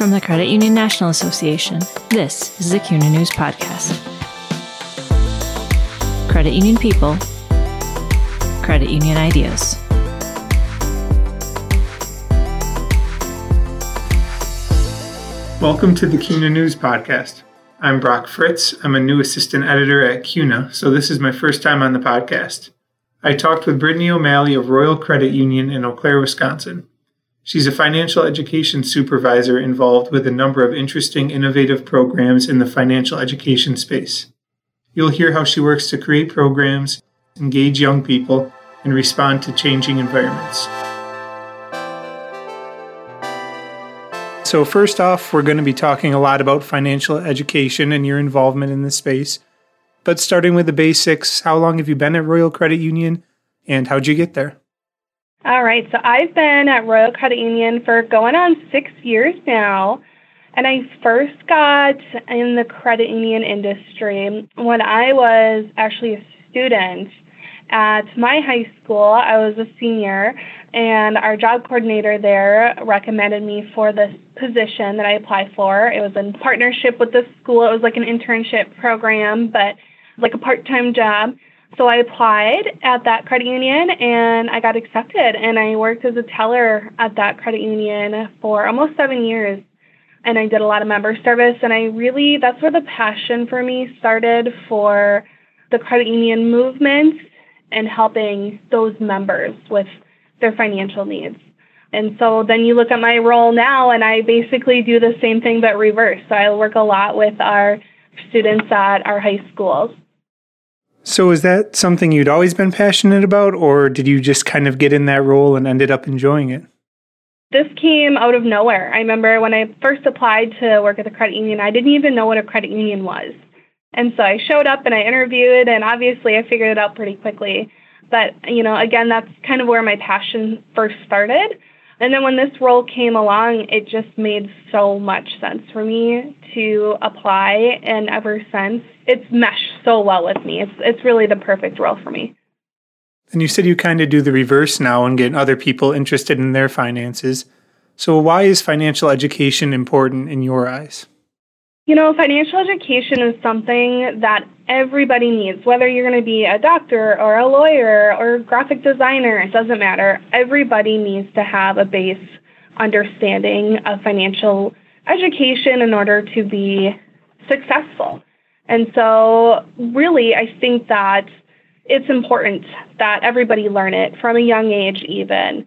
from the Credit Union National Association, this is the CUNA News Podcast. Credit Union People, Credit Union Ideas. Welcome to the CUNA News Podcast. I'm Brock Fritz. I'm a new assistant editor at CUNA, so this is my first time on the podcast. I talked with Brittany O'Malley of Royal Credit Union in Eau Claire, Wisconsin. She's a financial education supervisor involved with a number of interesting, innovative programs in the financial education space. You'll hear how she works to create programs, engage young people, and respond to changing environments. So first off, we're going to be talking a lot about financial education and your involvement in this space. But starting with the basics, how long have you been at Royal Credit Union and how'd you get there? All right, so I've been at Royal Credit Union for going on 6 years now. And I first got in the credit union industry when I was actually a student. At my high school, I was a senior, and our job coordinator there recommended me for this position that I applied for. It was in partnership with the school. It was like an internship program, but like a part-time job. So I applied at that credit union, and I got accepted, and I worked as a teller at that credit union for almost 7 years. And I did a lot of member service, and that's where the passion for me started for the credit union movement and helping those members with their financial needs. And so then you look at my role now, and I basically do the same thing but reverse. So I work a lot with our students at our high schools. So is that something you'd always been passionate about, or did you just kind of get in that role and ended up enjoying it? This came out of nowhere. I remember when I first applied to work at the credit union, I didn't even know what a credit union was. And so I showed up and I interviewed, and obviously I figured it out pretty quickly. But, again, that's kind of where my passion first started. And then when this role came along, it just made so much sense for me to apply. And ever since, it's meshed so well with me. It's really the perfect role for me. And you said you kind of do the reverse now and get other people interested in their finances. So why is financial education important in your eyes? Financial education is something that everybody needs, whether you're going to be a doctor or a lawyer or a graphic designer, it doesn't matter. Everybody needs to have a base understanding of financial education in order to be successful. And so really, I think that it's important that everybody learn it from a young age even.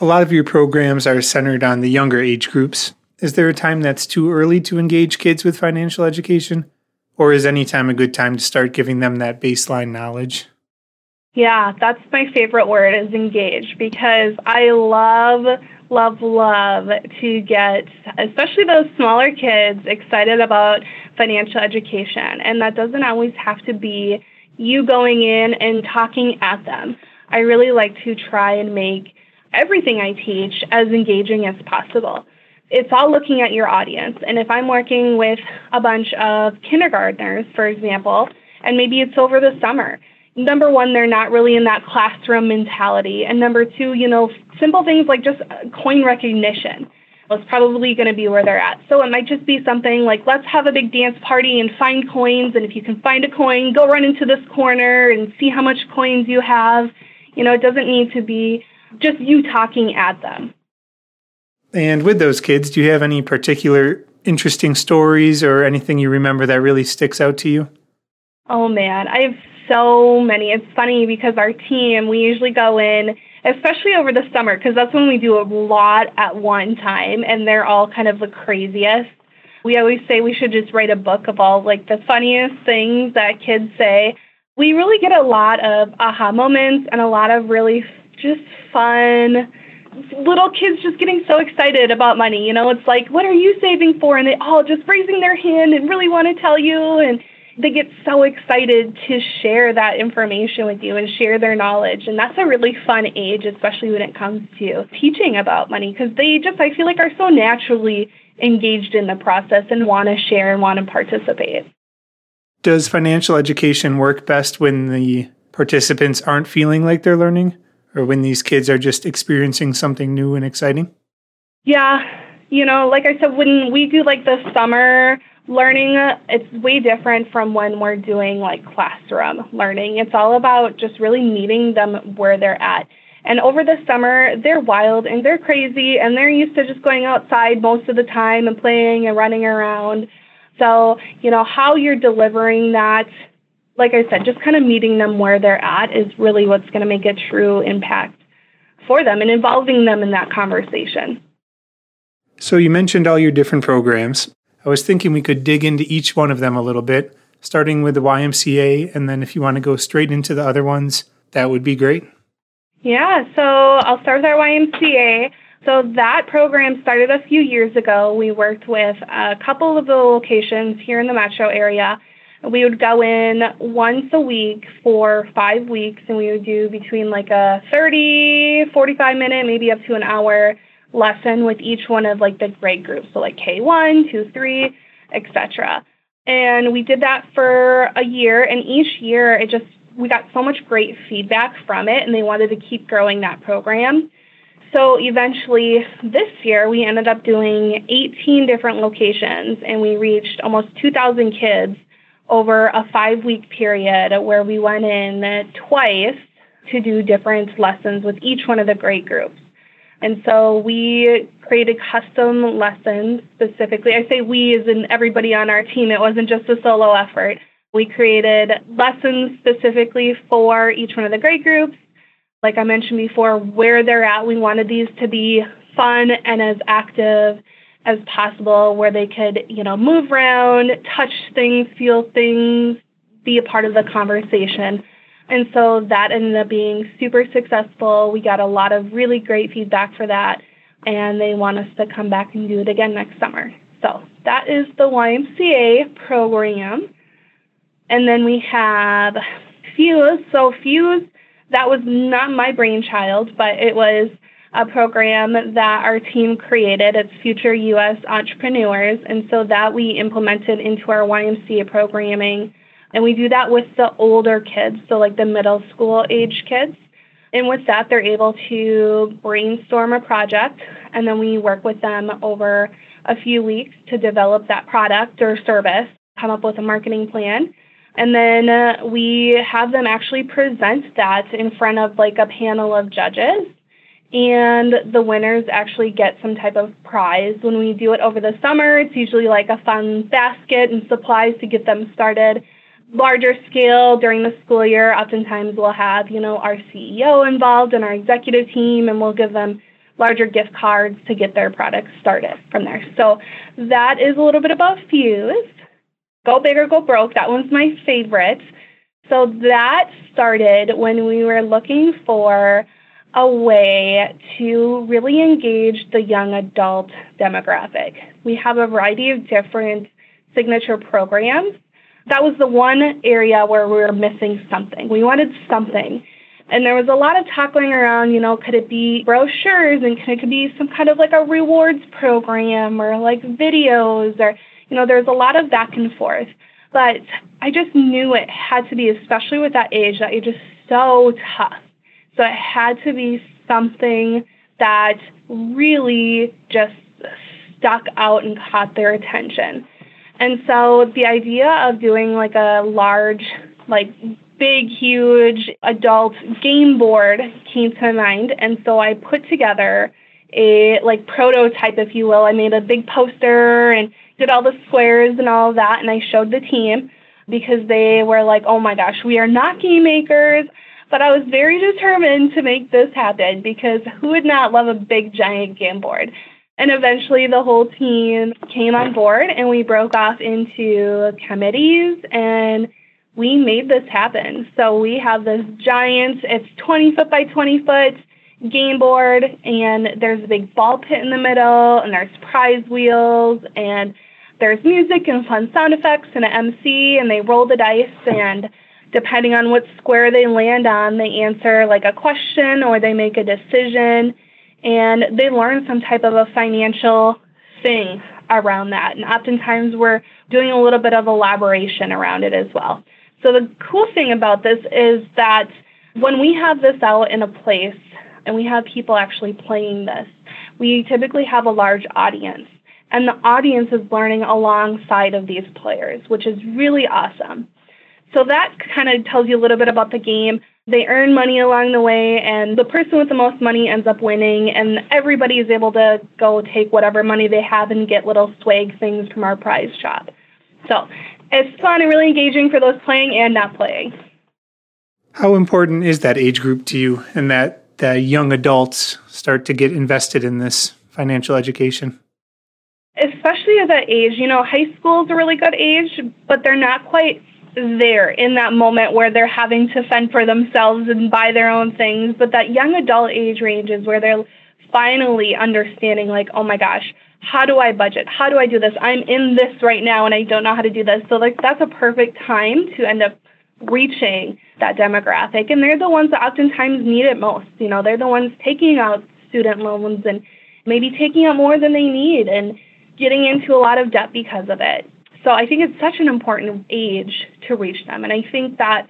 A lot of your programs are centered on the younger age groups. Is there a time that's too early to engage kids with financial education? Or is any time a good time to start giving them that baseline knowledge? Yeah, that's my favorite word is engage, because I love to get, especially those smaller kids, excited about financial education. And that doesn't always have to be you going in and talking at them. I really like to try and make everything I teach as engaging as possible. It's all looking at your audience. And if I'm working with a bunch of kindergartners, for example, and maybe it's over the summer, number one, they're not really in that classroom mentality. And number two, simple things like just coin recognition was probably going to be where they're at. So it might just be something like, let's have a big dance party and find coins. And if you can find a coin, go run into this corner and see how much coins you have. It doesn't need to be just you talking at them. And with those kids, do you have any particular interesting stories or anything you remember that really sticks out to you? Oh, man, I have so many. It's funny because our team, we usually go in, especially over the summer, because that's when we do a lot at one time, and they're all kind of the craziest. We always say we should just write a book of all like the funniest things that kids say. We really get a lot of aha moments and a lot of really just fun little kids just getting so excited about money. It's like, what are you saving for? And they all just raising their hand and really want to tell you. And they get so excited to share that information with you and share their knowledge. And that's a really fun age, especially when it comes to teaching about money, because they just, I feel like, are so naturally engaged in the process and want to share and want to participate. Does financial education work best when the participants aren't feeling like they're learning? Or when these kids are just experiencing something new and exciting? Yeah, you know, like I said, when we do like the summer learning, it's way different from when we're doing like classroom learning. It's all about just really meeting them where they're at. And over the summer, they're wild and they're crazy and they're used to just going outside most of the time and playing and running around. So, you know, how you're delivering that, like I said, just kind of meeting them where they're at is really what's going to make a true impact for them and involving them in that conversation. So you mentioned all your different programs. I was thinking we could dig into each one of them a little bit, starting with the YMCA, and then if you want to go straight into the other ones, that would be great. Yeah, so I'll start with our YMCA. So that program started a few years ago. We worked with a couple of the locations here in the metro area. We would go in once a week for 5 weeks, and we would do between like a 30, 45-minute, maybe up to an hour lesson with each one of like the grade groups, so like K1, 2, 3, etc. And we did that for a year, and each year we got so much great feedback from it, and they wanted to keep growing that program. So eventually this year, we ended up doing 18 different locations, and we reached almost 2,000 kids over a 5-week period where we went in twice to do different lessons with each one of the grade groups. And so we created custom lessons specifically. I say we as in everybody on our team. It wasn't just a solo effort. We created lessons specifically for each one of the grade groups. Like I mentioned before, where they're at, we wanted these to be fun and as active as possible, where they could, you know, move around, touch things, feel things, be a part of the conversation. And so that ended up being super successful. We got a lot of really great feedback for that, and they want us to come back and do it again next summer. So that is the YMCA program. And then we have Fuse. So Fuse, that was not my brainchild, but it was a program that our team created. It's Future U.S. Entrepreneurs. And so that we implemented into our YMCA programming. And we do that with the older kids, so like the middle school age kids. And with that, they're able to brainstorm a project. And then we work with them over a few weeks to develop that product or service, come up with a marketing plan. And then we have them actually present that in front of like a panel of judges. And the winners actually get some type of prize. When we do it over the summer, it's usually like a fun basket and supplies to get them started. Larger scale during the school year, oftentimes we'll have, you know, our CEO involved and our executive team, and we'll give them larger gift cards to get their products started from there. So that is a little bit about Fuse. Go Big or Go Broke, that one's my favorite. So that started when we were looking for a way to really engage the young adult demographic. We have a variety of different signature programs. That was the one area where we were missing something. We wanted something. And there was a lot of talk going around, you know, could it be brochures, and could it be some kind of like a rewards program or like videos, or, you know, there's a lot of back and forth. But I just knew it had to be, especially with that age is so tough. So it had to be something that really just stuck out and caught their attention. And so the idea of doing like a large, like big, huge adult game board came to mind. And so I put together a like prototype, if you will. I made a big poster and did all the squares and all that. And I showed the team because they were like, oh my gosh, we are not game makers. But I was very determined to make this happen because who would not love a big, giant game board? And eventually the whole team came on board, and we broke off into committees, and we made this happen. So we have this giant, it's 20 foot by 20 foot game board, and there's a big ball pit in the middle, and there's prize wheels, and there's music and fun sound effects and an MC, and they roll the dice, and depending on what square they land on, they answer like a question or they make a decision. And they learn some type of a financial thing around that. And oftentimes we're doing a little bit of elaboration around it as well. So the cool thing about this is that when we have this out in a place and we have people actually playing this. We typically have a large audience, and the audience is learning alongside of these players, which is really awesome. So that kind of tells you a little bit about the game. They earn money along the way, and the person with the most money ends up winning, and everybody is able to go take whatever money they have and get little swag things from our prize shop. So it's fun and really engaging for those playing and not playing. How important is that age group to you, and that the young adults start to get invested in this financial education? Especially at that age, you know, high school is a really good age, but they're not quite there in that moment where they're having to fend for themselves and buy their own things. But that young adult age range is where they're finally understanding, like, oh my gosh, how do I budget? How do I do this? I'm in this right now and I don't know how to do this. So like that's a perfect time to end up reaching that demographic. And they're the ones that oftentimes need it most. You know, they're the ones taking out student loans and maybe taking out more than they need and getting into a lot of debt because of it. So I think it's such an important age to reach them. And I think that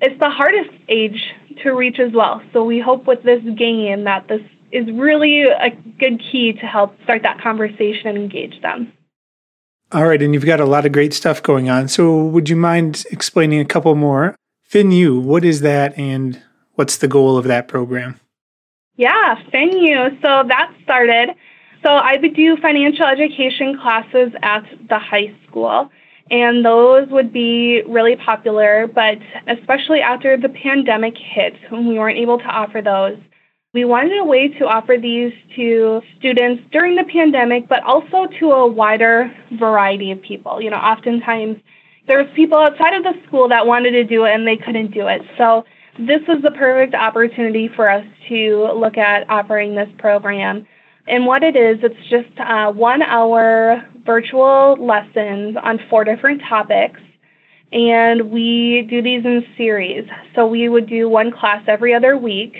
it's the hardest age to reach as well. So we hope with this game that this is really a good key to help start that conversation and engage them. All right. And you've got a lot of great stuff going on. So would you mind explaining a couple more? FinU, what is that and what's the goal of that program? Yeah, FinU. So that started. So I would do financial education classes at the high school, and those would be really popular, but especially after the pandemic hit, when we weren't able to offer those, we wanted a way to offer these to students during the pandemic, but also to a wider variety of people. You know, oftentimes there was people outside of the school that wanted to do it and they couldn't do it. So this was the perfect opportunity for us to look at offering this program. And what it is, it's just 1 hour virtual lessons on 4 different topics. And we do these in series. So we would do one class every other week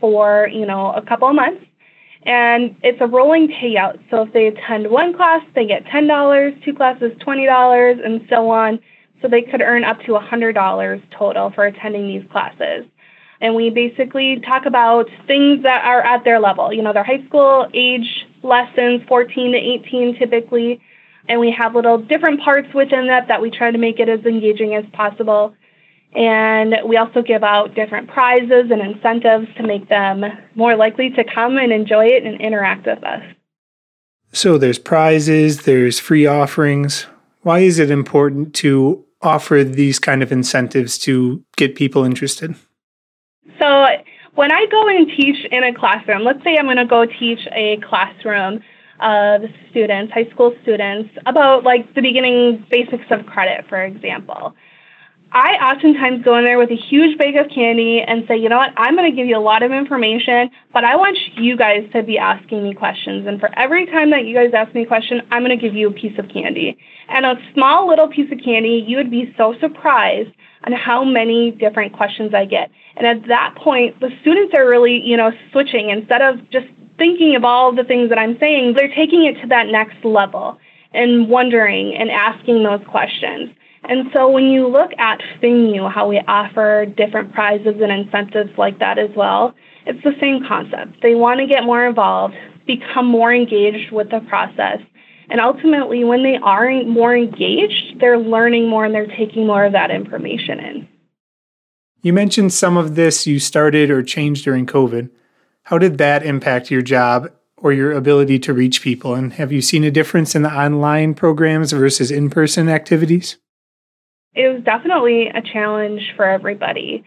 for, you know, a couple of months. And it's a rolling payout. So if they attend one class, they get $10, 2 classes, $20, and so on. So they could earn up to $100 total for attending these classes. And we basically talk about things that are at their level, you know, their high school age lessons, 14 to 18 typically. And we have little different parts within that we try to make it as engaging as possible. And we also give out different prizes and incentives to make them more likely to come and enjoy it and interact with us. So there's prizes, there's free offerings. Why is it important to offer these kind of incentives to get people interested? So when I go and teach in a classroom, let's say I'm going to go teach a classroom of students, high school students, about like the beginning basics of credit, for example. I oftentimes go in there with a huge bag of candy and say, you know what, I'm going to give you a lot of information, but I want you guys to be asking me questions. And for every time that you guys ask me a question, I'm going to give you a piece of candy. And a small little piece of candy, you would be so surprised on how many different questions I get. And at that point, the students are really, you know, switching. Instead of just thinking of all the things that I'm saying, they're taking it to that next level and wondering and asking those questions. And so when you look at FinU, how we offer different prizes and incentives like that as well, it's the same concept. They want to get more involved, become more engaged with the process. And ultimately, when they are more engaged, they're learning more and they're taking more of that information in. You mentioned some of this you started or changed during COVID. How did that impact your job or your ability to reach people? And have you seen a difference in the online programs versus in-person activities? It was definitely a challenge for everybody,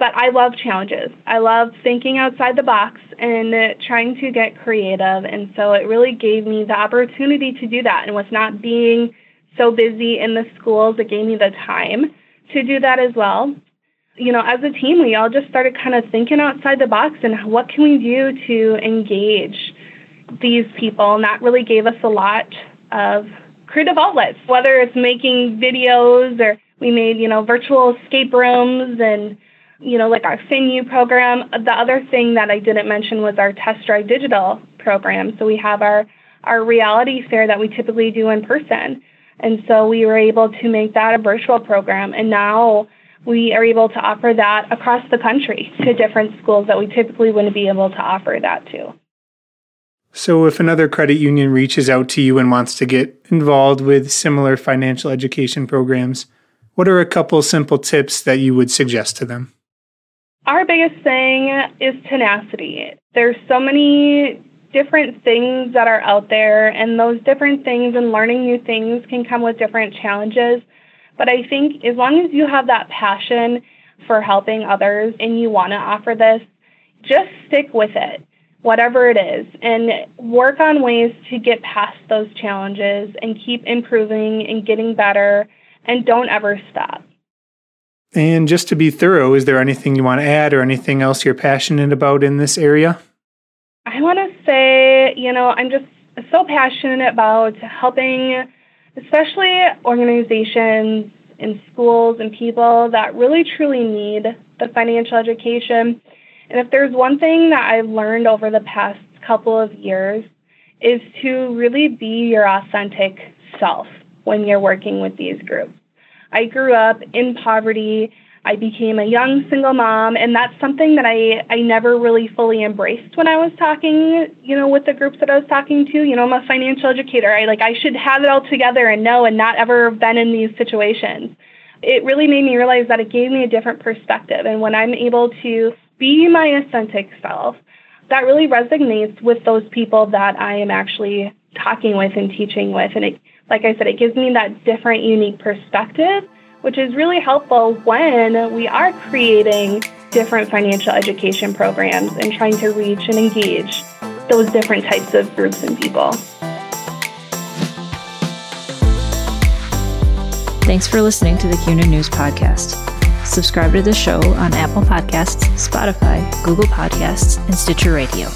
but I love challenges. I love thinking outside the box and trying to get creative, and so it really gave me the opportunity to do that. And with not being so busy in the schools, it gave me the time to do that as well. You know, as a team, we all just started kind of thinking outside the box and what can we do to engage these people, and that really gave us a lot of creative outlets, whether it's making videos or we made, you know, virtual escape rooms and, you know, like our FinU program. The other thing that I didn't mention was our Test Drive Digital program. So we have our reality fair that we typically do in person. And so we were able to make that a virtual program. And now we are able to offer that across the country to different schools that we typically wouldn't be able to offer that to. So if another credit union reaches out to you and wants to get involved with similar financial education programs, what are a couple simple tips that you would suggest to them? Our biggest thing is tenacity. There's so many different things that are out there, and those different things and learning new things can come with different challenges. But I think as long as you have that passion for helping others and you want to offer this, just stick with it, whatever it is, and work on ways to get past those challenges and keep improving and getting better, and don't ever stop. And just to be thorough, is there anything you want to add or anything else you're passionate about in this area? I want to say, I'm just so passionate about helping, especially organizations and schools and people that really, truly need the financial education. And if there's one thing that I've learned over the past couple of years is to really be your authentic self when you're working with these groups. I grew up in poverty. I became a young single mom, and that's something that I never really fully embraced when I was talking, with the groups that I was talking to. I'm a financial educator. I should have it all together and know and not ever been in these situations. It really made me realize that it gave me a different perspective. And when I'm able to be my authentic self, that really resonates with those people that I am actually talking with and teaching with. And it gives me that different, unique perspective, which is really helpful when we are creating different financial education programs and trying to reach and engage those different types of groups and people. Thanks for listening to the CUNA News Podcast. Subscribe to the show on Apple Podcasts, Spotify, Google Podcasts, and Stitcher Radio.